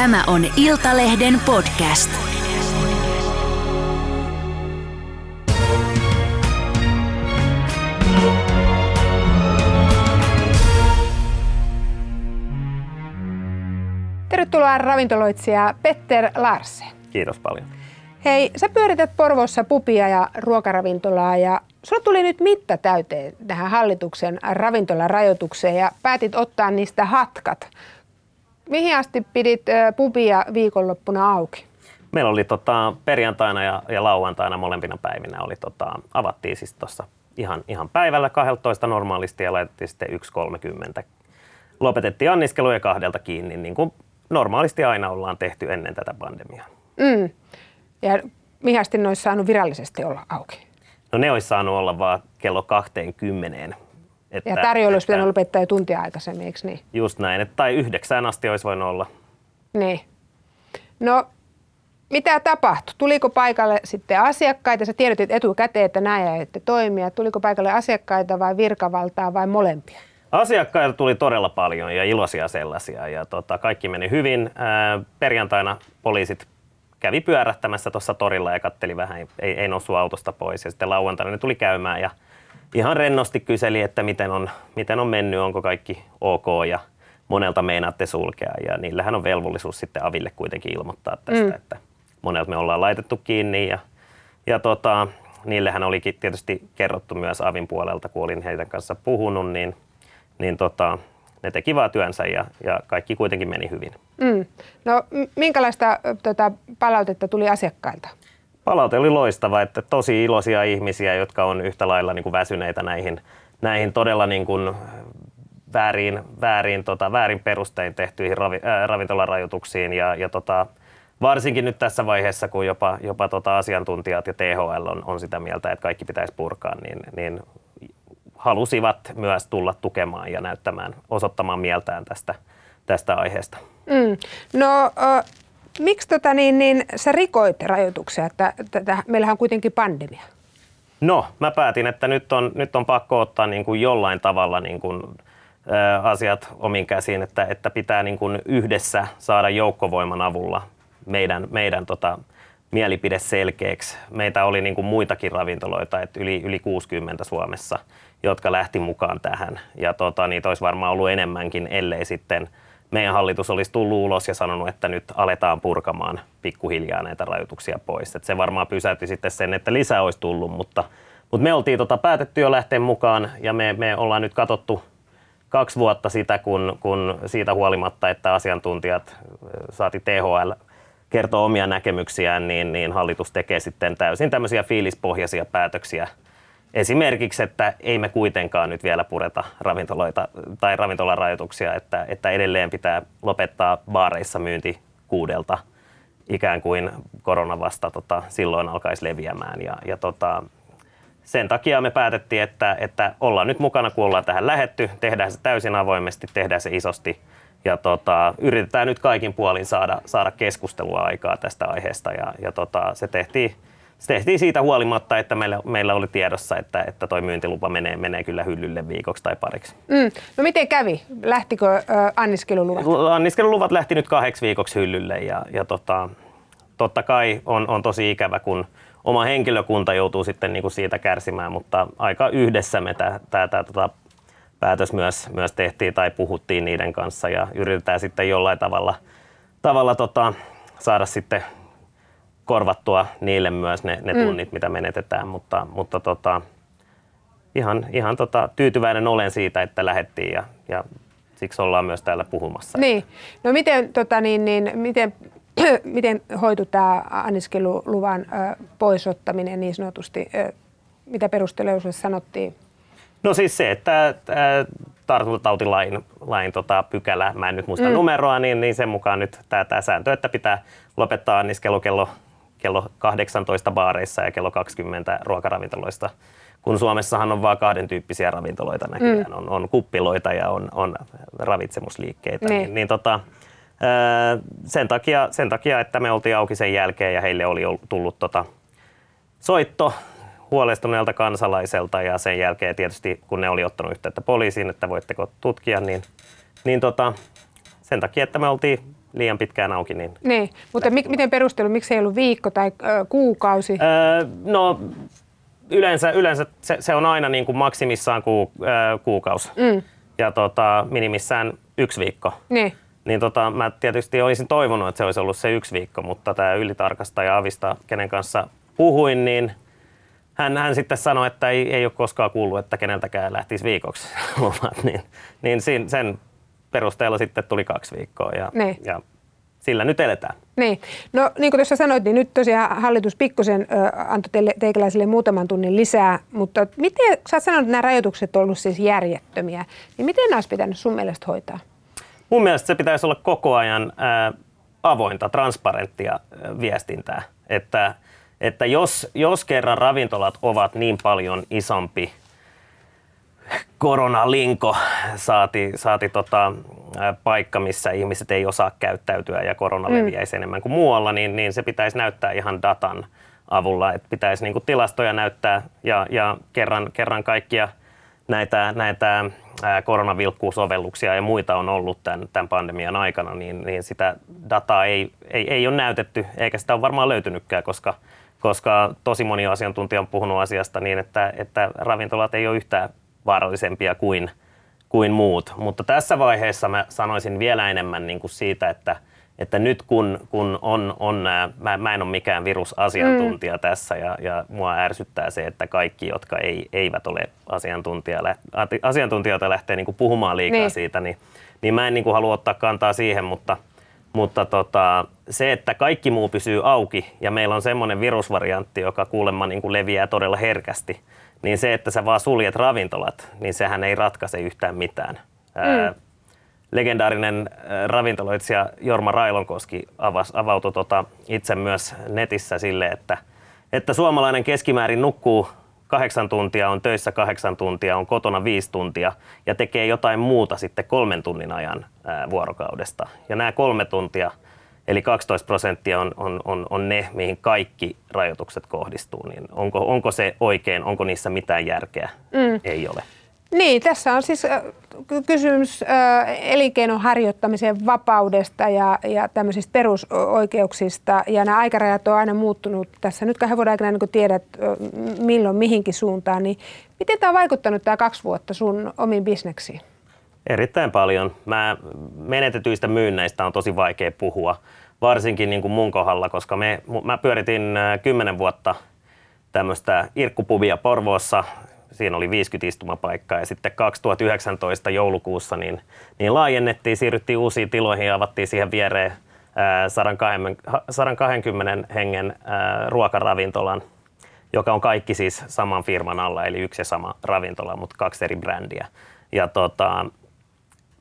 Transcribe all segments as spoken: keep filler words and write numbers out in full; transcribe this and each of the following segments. Tämä on Iltalehden podcast. Tervetuloa ravintoloitsija Petter Larsen. Kiitos paljon. Hei, sä pyörität Porvoossa pubia ja ruokaravintolaa ja sulla tuli nyt mitta täyteen tähän hallituksen ravintolarajoitukseen ja päätit ottaa niistä hatkat. Mihin asti pidit pubia viikonloppuna auki? Meillä oli tota, perjantaina ja, ja lauantaina molempina päivinä oli, tota, avattiin siis tuossa ihan, ihan päivällä kaksitoista normaalisti ja laitettiin sitten yksi kolmekymmentä. Lopetettiin anniskelu ja kahdelta kiinni, niin kuin normaalisti aina ollaan tehty ennen tätä pandemiaa. Mm. Ja mihin asti ne olisi saanut virallisesti olla auki? No ne olisi saanut olla vaan kello kaksikymmentä. Että, ja tarjoilu olisi pitänyt lopettaa jo tuntia aikaisemmin, eikö niin? Just näin, että tai yhdeksään asti olisi voinut olla. Niin. No, mitä tapahtui? Tuliko paikalle sitten asiakkaita? Sä tiedotit etukäteen, että näin aiotte toimia. Tuliko paikalle asiakkaita vai virkavaltaa vai molempia? Asiakkaita tuli todella paljon ja iloisia sellaisia. Ja tota, kaikki meni hyvin. Ää, perjantaina poliisit kävi pyörähtämässä tuossa torilla ja katteli vähän, ei, ei noussut autosta pois. Ja sitten lauantaina ne tuli käymään ja ihan rennosti kyseli, että miten on, miten on mennyt, onko kaikki ok ja monelta meinaatte sulkea. Ja niillähän on velvollisuus sitten Aville kuitenkin ilmoittaa tästä, mm. että monelta me ollaan laitettu kiinni. Ja, ja tota, niillähän olikin tietysti kerrottu myös Avin puolelta, kun olin heidän kanssa puhunut, niin, niin tota, ne teki vaan työnsä ja, ja kaikki kuitenkin meni hyvin. Mm. No minkälaista tota, palautetta tuli asiakkailta? Palaute oli loistava, että tosi iloisia ihmisiä, jotka on yhtä lailla niin kuin väsyneitä näihin, näihin todella niin kuin väärin, väärin, tota, väärin perustein tehtyihin ravi, äh, ravintolarajoituksiin. Ja, ja tota, varsinkin nyt tässä vaiheessa, kun jopa, jopa tota asiantuntijat ja T H L on, on sitä mieltä, että kaikki pitäisi purkaa, niin, niin halusivat myös tulla tukemaan ja näyttämään, osoittamaan mieltään tästä, tästä aiheesta. Mm. No, uh... Miksi tota niin, niin, sä rikoit rajoituksia? Että, että, että meillähän on kuitenkin pandemia. No, mä päätin, että nyt on, nyt on pakko ottaa niin kuin jollain tavalla niin kuin, ä, asiat omiin käsiin, että, että pitää niin kuin yhdessä saada joukkovoiman avulla meidän, meidän tota, mielipide selkeäksi. Meitä oli niin kuin muitakin ravintoloita, että yli, yli kuusikymmentä Suomessa, jotka lähti mukaan tähän. Ja tota, niitä olisi varmaan ollut enemmänkin, ellei sitten meidän hallitus olisi tullut ulos ja sanonut, että nyt aletaan purkamaan pikkuhiljaa näitä rajoituksia pois. Et se varmaan pysäytti sitten sen, että lisää olisi tullut, mutta, mutta me oltiin tota päätetty jo lähteä mukaan ja me, me ollaan nyt katsottu kaksi vuotta sitä, kun, kun siitä huolimatta, että asiantuntijat saati T H L kertoo omia näkemyksiään, niin, niin hallitus tekee sitten täysin tämmöisiä fiilispohjaisia päätöksiä. Esimerkiksi, että ei me kuitenkaan nyt vielä pureta ravintoloita tai ravintolarajoituksia, että, että edelleen pitää lopettaa baareissa myynti kuudelta, ikään kuin korona vasta tota, silloin alkaisi leviämään. Ja, ja tota, sen takia me päätettiin, että, että ollaan nyt mukana, kun ollaan tähän lähetty, tehdään se täysin avoimesti, tehdään se isosti ja tota, yritetään nyt kaikin puolin saada, saada keskustelua aikaa tästä aiheesta ja, ja tota, se tehtiin. Se tehtiin siitä huolimatta, että meillä, meillä oli tiedossa, että, että toi myyntilupa menee, menee kyllä hyllylle viikoksi tai pariksi. Mm. No miten kävi? Lähtikö ö, anniskeluluvat? Anniskeluluvat lähti nyt kahdeksi viikoksi hyllylle ja, ja tota, totta kai on, on tosi ikävä, kun oma henkilökunta joutuu sitten niinku siitä kärsimään, mutta aika yhdessä me tämä tota, päätös myös, myös tehtiin tai puhuttiin niiden kanssa ja yritetään sitten jollain tavalla, tavalla tota, saada sitten korvattua niille myös ne, ne tunnit, mm. mitä menetetään, mutta, mutta tota, ihan, ihan tota, tyytyväinen olen siitä, että lähdettiin ja, ja siksi ollaan myös täällä puhumassa. Niin. No miten, tota, niin, niin, miten, miten hoitui tämä anniskeluluvan ö, poisottaminen niin sanotusti? Ö, mitä perusteluissa sanottiin? No siis se, että tartuntatautilain lain, tota, pykälä, mä en nyt muista mm. numeroa, niin, niin sen mukaan nyt tämä sääntö, että pitää lopettaa anniskelu kello kello kahdeksantoista baareissa ja kello kaksikymmentä ruokaravintoloista, kun Suomessahan on vain kahden tyyppisiä ravintoloita näkyään. Mm. On, on kuppiloita ja on, on ravitsemusliikkeitä. Niin, niin tota, sen, takia, sen takia, että me oltiin auki sen jälkeen ja heille oli tullut tota, soitto huolestuneelta kansalaiselta ja sen jälkeen tietysti, kun ne oli ottanut yhteyttä poliisiin, että voitteko tutkia, niin, niin tota, sen takia, että me oltiin liian pitkään auki. Niin, niin. Mutta mi- miten perustelu, miksi ei ollut viikko tai ö, kuukausi? Öö, no yleensä, yleensä se, se on aina niin kuin maksimissaan ku, ö, kuukausi mm. ja tota, minimissään yksi viikko. Niin. Niin tota, mä tietysti olisin toivonut, että se olisi ollut se yksi viikko, mutta tämä ylitarkastaja Avista, kenen kanssa puhuin, niin hän, hän sitten sanoi, että ei, ei ole koskaan kuullut, että keneltäkään lähtisi viikoksi lomat. niin, niin sen, sen perusteella sitten tuli kaksi viikkoa ja, niin. ja sillä nyt eletään. Niin. No niin kuin tuossa sanoit, niin nyt tosiaan hallitus pikkusen antoi teille, teikäläisille muutaman tunnin lisää, mutta miten, sä oot sanonut, että nämä rajoitukset on ollut siis järjettömiä, niin miten nämä olisi pitänyt sun mielestä hoitaa? Mun mielestä se pitäisi olla koko ajan ää, avointa, transparenttia ää, viestintää, että, että jos, jos kerran ravintolat ovat niin paljon isompi koronalinko, saati, saati tota, ää, paikka, missä ihmiset ei osaa käyttäytyä ja korona leviäisi mm. enemmän kuin muualla, niin, niin se pitäisi näyttää ihan datan avulla, että pitäisi niinku tilastoja näyttää ja, ja kerran, kerran kaikkia näitä, näitä koronavilkkuusovelluksia ja muita on ollut tämän, tämän pandemian aikana, niin, niin sitä dataa ei, ei, ei ole näytetty, eikä sitä ole varmaan löytynytkään, koska, koska tosi moni asiantuntija on puhunut asiasta niin, että, että ravintolat ei ole yhtään vaarallisempia kuin, kuin muut. Mutta tässä vaiheessa mä sanoisin vielä enemmän niin kuin siitä, että, että nyt kun, kun on, on mä, mä en ole mikään virusasiantuntija mm. tässä ja, ja mua ärsyttää se, että kaikki, jotka ei, eivät ole asiantuntijoita, lähtee niin kuin puhumaan liikaa niin. siitä, niin, niin mä en niin kuin halua ottaa kantaa siihen, mutta, mutta tota, se, että kaikki muu pysyy auki ja meillä on semmoinen virusvariantti, joka kuulemma niin kuin leviää todella herkästi, niin se, että sä vaan suljet ravintolat, niin sehän ei ratkaise yhtään mitään. Mm. Legendaarinen ravintoloitsija Jorma Railonkoski avasi, avautui tota itse myös netissä sille, että, että suomalainen keskimäärin nukkuu kahdeksan tuntia, on töissä kahdeksan tuntia, on kotona viisi tuntia ja tekee jotain muuta sitten kolmen tunnin ajan ää, vuorokaudesta. Ja nämä kolme tuntia, eli kaksitoista prosenttia on, on, on, on ne, mihin kaikki rajoitukset kohdistuu. Niin onko, onko se oikein, onko niissä mitään järkeä? Mm. Ei ole. Niin, tässä on siis kysymys elinkeinon harjoittamisen vapaudesta ja, ja tämmöisistä perusoikeuksista. Ja nämä aikarajat on aina muuttunut tässä. Nyt kahden vuoden aikana, niin kun tiedät milloin mihinkin suuntaan, niin miten tämä on vaikuttanut tämä kaksi vuotta sun omiin bisneksiin? Erittäin paljon. Mä menetetyistä myynneistä on tosi vaikea puhua, varsinkin niin kuin mun kohdalla, koska me, mä pyöritin kymmenen vuotta tämmöistä irkkupubia Porvoossa. Siinä oli viisikymmentä istumapaikkaa ja sitten kaksituhattayhdeksäntoista joulukuussa niin, niin laajennettiin, siirryttiin uusiin tiloihin ja avattiin siihen viereen ää, sata kaksikymmentä hengen ää, ruokaravintolan, joka on kaikki siis saman firman alla, eli yksi ja sama ravintola, mutta kaksi eri brändiä. Ja tota,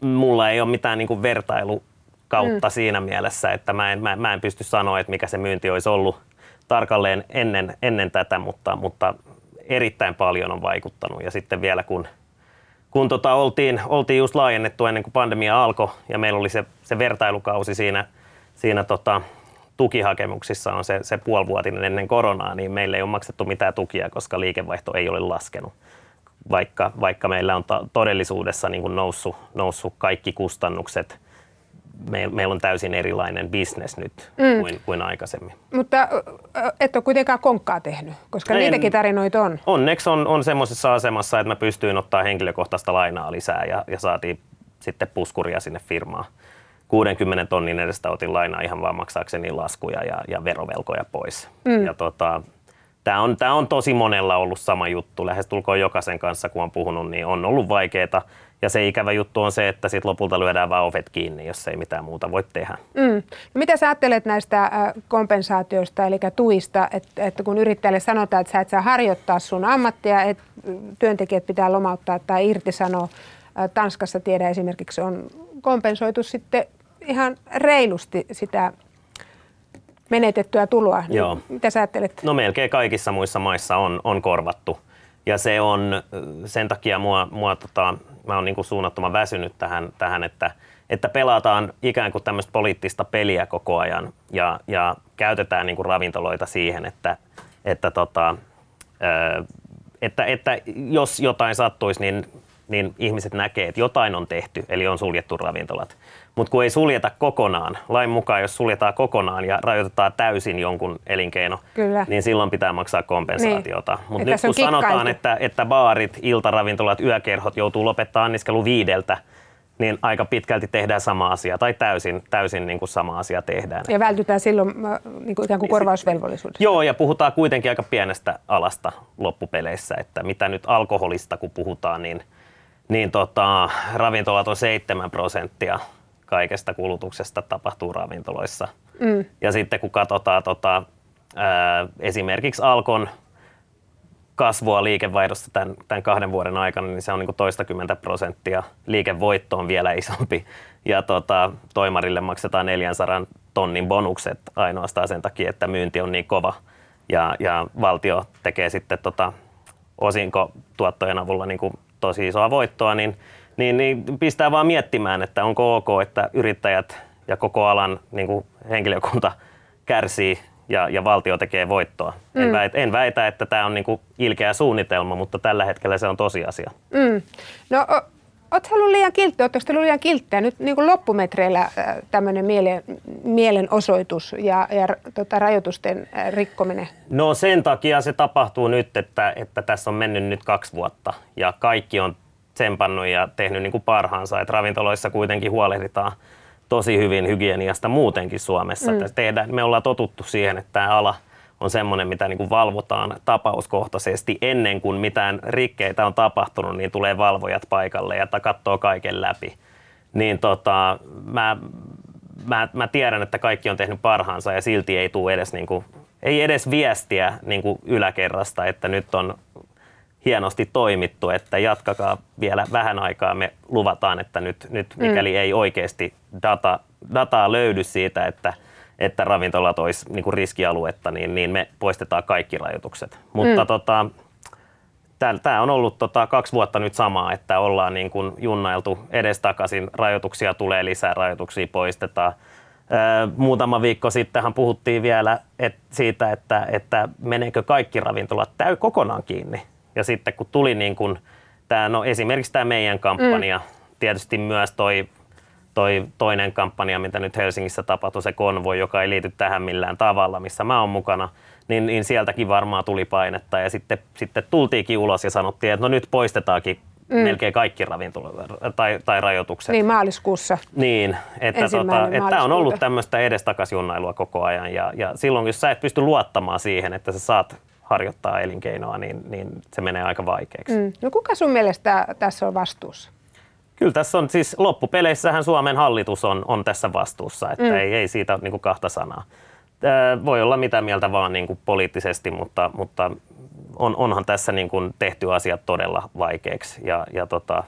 mulla ei ole mitään niin kuin vertailukautta mm. siinä mielessä, että mä en, mä, mä en pysty sanoa, että mikä se myynti olisi ollut tarkalleen ennen, ennen tätä, mutta, mutta erittäin paljon on vaikuttanut ja sitten vielä kun, kun tota oltiin, oltiin just laajennettu ennen kuin pandemia alkoi ja meillä oli se, se vertailukausi siinä, siinä tota, tukihakemuksissa on se, se puolivuotinen ennen koronaa, niin meillä ei ole maksettu mitään tukia, koska liikevaihto ei ole laskenut, vaikka, vaikka meillä on ta- todellisuudessa niin kuin noussut, noussut kaikki kustannukset. Meillä on täysin erilainen bisnes nyt mm. kuin, kuin aikaisemmin. Mutta et ole kuitenkaan konkkaa tehnyt, koska en, niitäkin tarinoita on. Onneksi on, on semmoisessa asemassa, että mä pystyin ottaa henkilökohtaista lainaa lisää ja, ja saatiin sitten puskuria sinne firmaan. kuudenkymmenen tonnin edestä otin lainaa ihan vaan maksaakseni laskuja ja, ja verovelkoja pois. Mm. Ja tota, tää on, tää on tosi monella ollut sama juttu. Lähestulkoon jokaisen kanssa, kun on puhunut, niin on ollut vaikeeta. Ja se ikävä juttu on se, että sit lopulta lyödään vaan ovet kiinni, jos ei mitään muuta voi tehdä. Mm. No mitä sä ajattelet näistä kompensaatioista, eli tuista, että, että kun yrittäjälle sanotaan, että sä et saa harjoittaa sun ammattia, että työntekijät pitää lomauttaa tai irtisanoa. Tanskassa tiedä esimerkiksi on kompensoitu sitten ihan reilusti sitä menetettyä tuloa. Joo. Mitä sä ajattelet? No melkein kaikissa muissa maissa on, on korvattu. Ja se on sen takia mua, mua tota, mä oon niin kuin suunnattoman väsynyt tähän, tähän että, että pelataan ikään kuin tämmöistä poliittista peliä koko ajan ja, ja käytetään niin kuin ravintoloita siihen, että, että, tota, että, että jos jotain sattuisi, niin, niin ihmiset näkee, että jotain on tehty, eli on suljettu ravintolat. Mutta kun ei suljeta kokonaan, lain mukaan jos suljetaan kokonaan ja rajoitetaan täysin jonkun elinkeino, Kyllä. niin silloin pitää maksaa kompensaatiota. Niin. Mutta nyt kun sanotaan, että, että baarit, iltaravintolat, yökerhot joutuu lopettaa anniskelu viideltä, niin aika pitkälti tehdään sama asia tai täysin, täysin niin kuin sama asia tehdään. Ja vältytään silloin niin kuin ikään kuin korvausvelvollisuudesta. Joo, ja puhutaan kuitenkin aika pienestä alasta loppupeleissä, että mitä nyt alkoholista kun puhutaan, niin, niin tota, ravintolat on seitsemän prosenttia kaikesta kulutuksesta tapahtuu ravintoloissa. Mm. Ja sitten kun katsotaan tota, ää, esimerkiksi Alkon kasvua liikevaihdosta tämän, tämän kahden vuoden aikana, niin se on niin kuin toistakymmentä prosenttia. Liikevoitto on vielä isompi ja tota, toimarille maksetaan neljänsadan tonnin bonukset ainoastaan sen takia, että myynti on niin kova. Ja, ja valtio tekee sitten tota, osinkotuottojen avulla niin kuin tosi isoa voittoa, niin, niin, niin pistää vaan miettimään, että onko ok, että yrittäjät ja koko alan niin kuin henkilökunta kärsii. Ja, ja valtio tekee voittoa. Mm. En, väitä, en väitä, että tämä on niinku ilkeä suunnitelma, mutta tällä hetkellä se on tosiasia. Mm. No, ootko ollut liian kilttiä? Oletteko te ollut liian kilttiä? Nyt niin kuin loppumetreillä tämmöinen mielen, mielenosoitus ja, ja tota, rajoitusten rikkominen. No sen takia se tapahtuu nyt, että, että tässä on mennyt nyt kaksi vuotta ja kaikki on tsempannut ja tehnyt niin kuin parhaansa. Et ravintoloissa kuitenkin huolehditaan tosi hyvin hygieniasta muutenkin Suomessa. Mm. Tehdään, me ollaan totuttu siihen, että tämä ala on semmoinen, mitä niin kuin valvotaan tapauskohtaisesti ennen kuin mitään rikkeitä on tapahtunut, niin tulee valvojat paikalle ja katsoo kaiken läpi. Niin tota, mä, mä, mä tiedän, että kaikki on tehnyt parhaansa ja silti ei tule edes, niin kuin, ei edes viestiä niin kuin yläkerrasta, että nyt on hienosti toimittu, että jatkakaa vielä vähän aikaa. Me luvataan, että nyt, nyt mikäli mm. ei oikeasti data, dataa löydy siitä, että, että ravintolat olisi niin kuin riskialuetta, niin, niin me poistetaan kaikki rajoitukset. Mutta mm. tota, tämä on ollut tota, kaksi vuotta nyt samaa, että ollaan niin kuin junnailtu edestakaisin. Rajoituksia tulee lisää, rajoituksia poistetaan. Muutama viikko sittenhan puhuttiin vielä et, siitä, että, että meneekö kaikki ravintolat täy kokonaan kiinni. Ja sitten kun tuli niin kun tää, no esimerkiksi tämä meidän kampanja, mm. tietysti myös toi, toi toinen kampanja, mitä nyt Helsingissä tapahtui, se konvoi, joka ei liity tähän millään tavalla, missä mä oon mukana, niin, niin sieltäkin varmaan tuli painetta. Ja sitten, sitten tultiinkin ulos ja sanottiin, että no nyt poistetaankin mm. melkein kaikki ravintola- tai, tai rajoitukset. Niin maaliskuussa. Niin, että tota, tämä on ollut tämmöistä edestakasjunnailua koko ajan. Ja, ja silloin, jos sä et pysty luottamaan siihen, että sä saat harjoittaa elinkeinoa, niin, niin se menee aika vaikeaksi. Mm. No kuka sun mielestä tässä on vastuussa? Kyllä tässä on, siis loppupeleissähän Suomen hallitus on, on tässä vastuussa, että mm. ei, ei siitä ole niin kuin kahta sanaa. Äh, voi olla mitä mieltä vaan niin kuin poliittisesti, mutta, mutta on, onhan tässä niin kuin tehty asiat todella vaikeaksi. Ja, ja tota,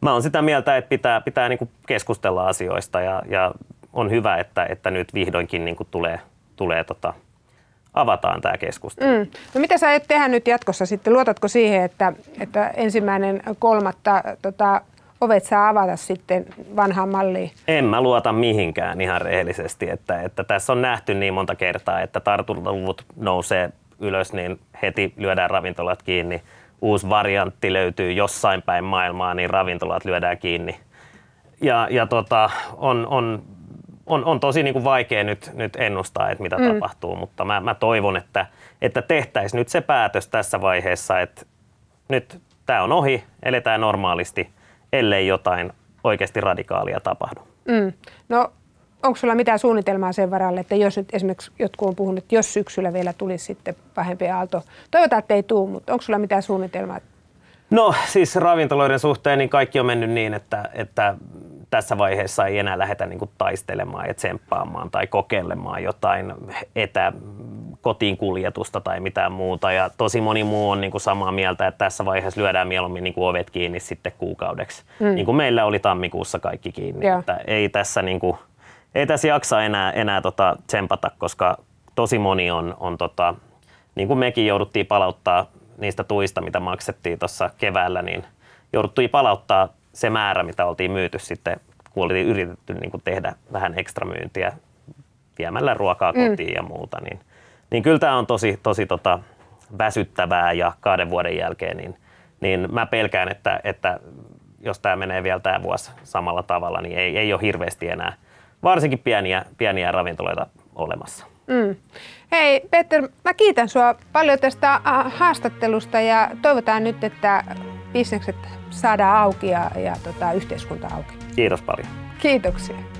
mä oon sitä mieltä, että pitää, pitää niin kuin keskustella asioista ja, ja on hyvä, että, että nyt vihdoinkin niin kuin tulee... tulee tota, avataan tämä keskustelu. Mm. No mitä sä aiot tehdä nyt jatkossa sitten? Luotatko siihen, että, että ensimmäinen kolmatta tota, ovet saa avata sitten vanhaan malliin? En mä luota mihinkään ihan rehellisesti. Että, että tässä on nähty niin monta kertaa, että tartuntaluvut nousee ylös, niin heti lyödään ravintolat kiinni. Uusi variantti löytyy jossain päin maailmaa, niin ravintolat lyödään kiinni. Ja, ja tota, on... on On, on tosi niin kuin vaikea nyt, nyt ennustaa, että mitä mm. tapahtuu, mutta mä, mä toivon, että, että tehtäisiin nyt se päätös tässä vaiheessa, että nyt tämä on ohi, eletään normaalisti, ellei jotain oikeasti radikaalia tapahdu. Mm. No onko sulla mitään suunnitelmaa sen varalle, että jos nyt esimerkiksi jotkut on puhunut, että jos syksyllä vielä tulisi sitten pahempi aalto, toivotaan, että ei tule, mutta onko sulla mitään suunnitelmaa? No siis ravintoloiden suhteen niin kaikki on mennyt niin, että, että tässä vaiheessa ei enää lähdetä niin kuin taistelemaan ja tsemppaamaan tai kokeilemaan jotain etäkotiin kuljetusta tai mitään muuta. Ja tosi moni muu on niin kuin samaa mieltä, että tässä vaiheessa lyödään mieluummin niin kuin ovet kiinni sitten kuukaudeksi. Mm. Niin kuin meillä oli tammikuussa kaikki kiinni. Että ei, tässä niin kuin, ei tässä jaksa enää, enää tota tsempata, koska tosi moni on, on tota, niin kuin mekin jouduttiin palauttaa niistä tuista, mitä maksettiin tuossa keväällä, niin jouduttiin palauttaa se määrä, mitä oltiin myyty sitten, kun oltiin yritetty niin kuin tehdä vähän ekstra myyntiä viemällä ruokaa kotiin mm. ja muuta, niin, niin kyllä tämä on tosi, tosi tota, väsyttävää ja kahden vuoden jälkeen, niin, niin mä pelkään, että, että jos tämä menee vielä tämä vuosi samalla tavalla, niin ei, ei ole hirveästi enää varsinkin pieniä, pieniä ravintoloita olemassa. Mm. Hei Petter, mä kiitän sua paljon tästä haastattelusta ja toivotaan nyt, että bisnekset saadaan auki ja, ja tota, yhteiskunta auki. Kiitos paljon. Kiitoksia.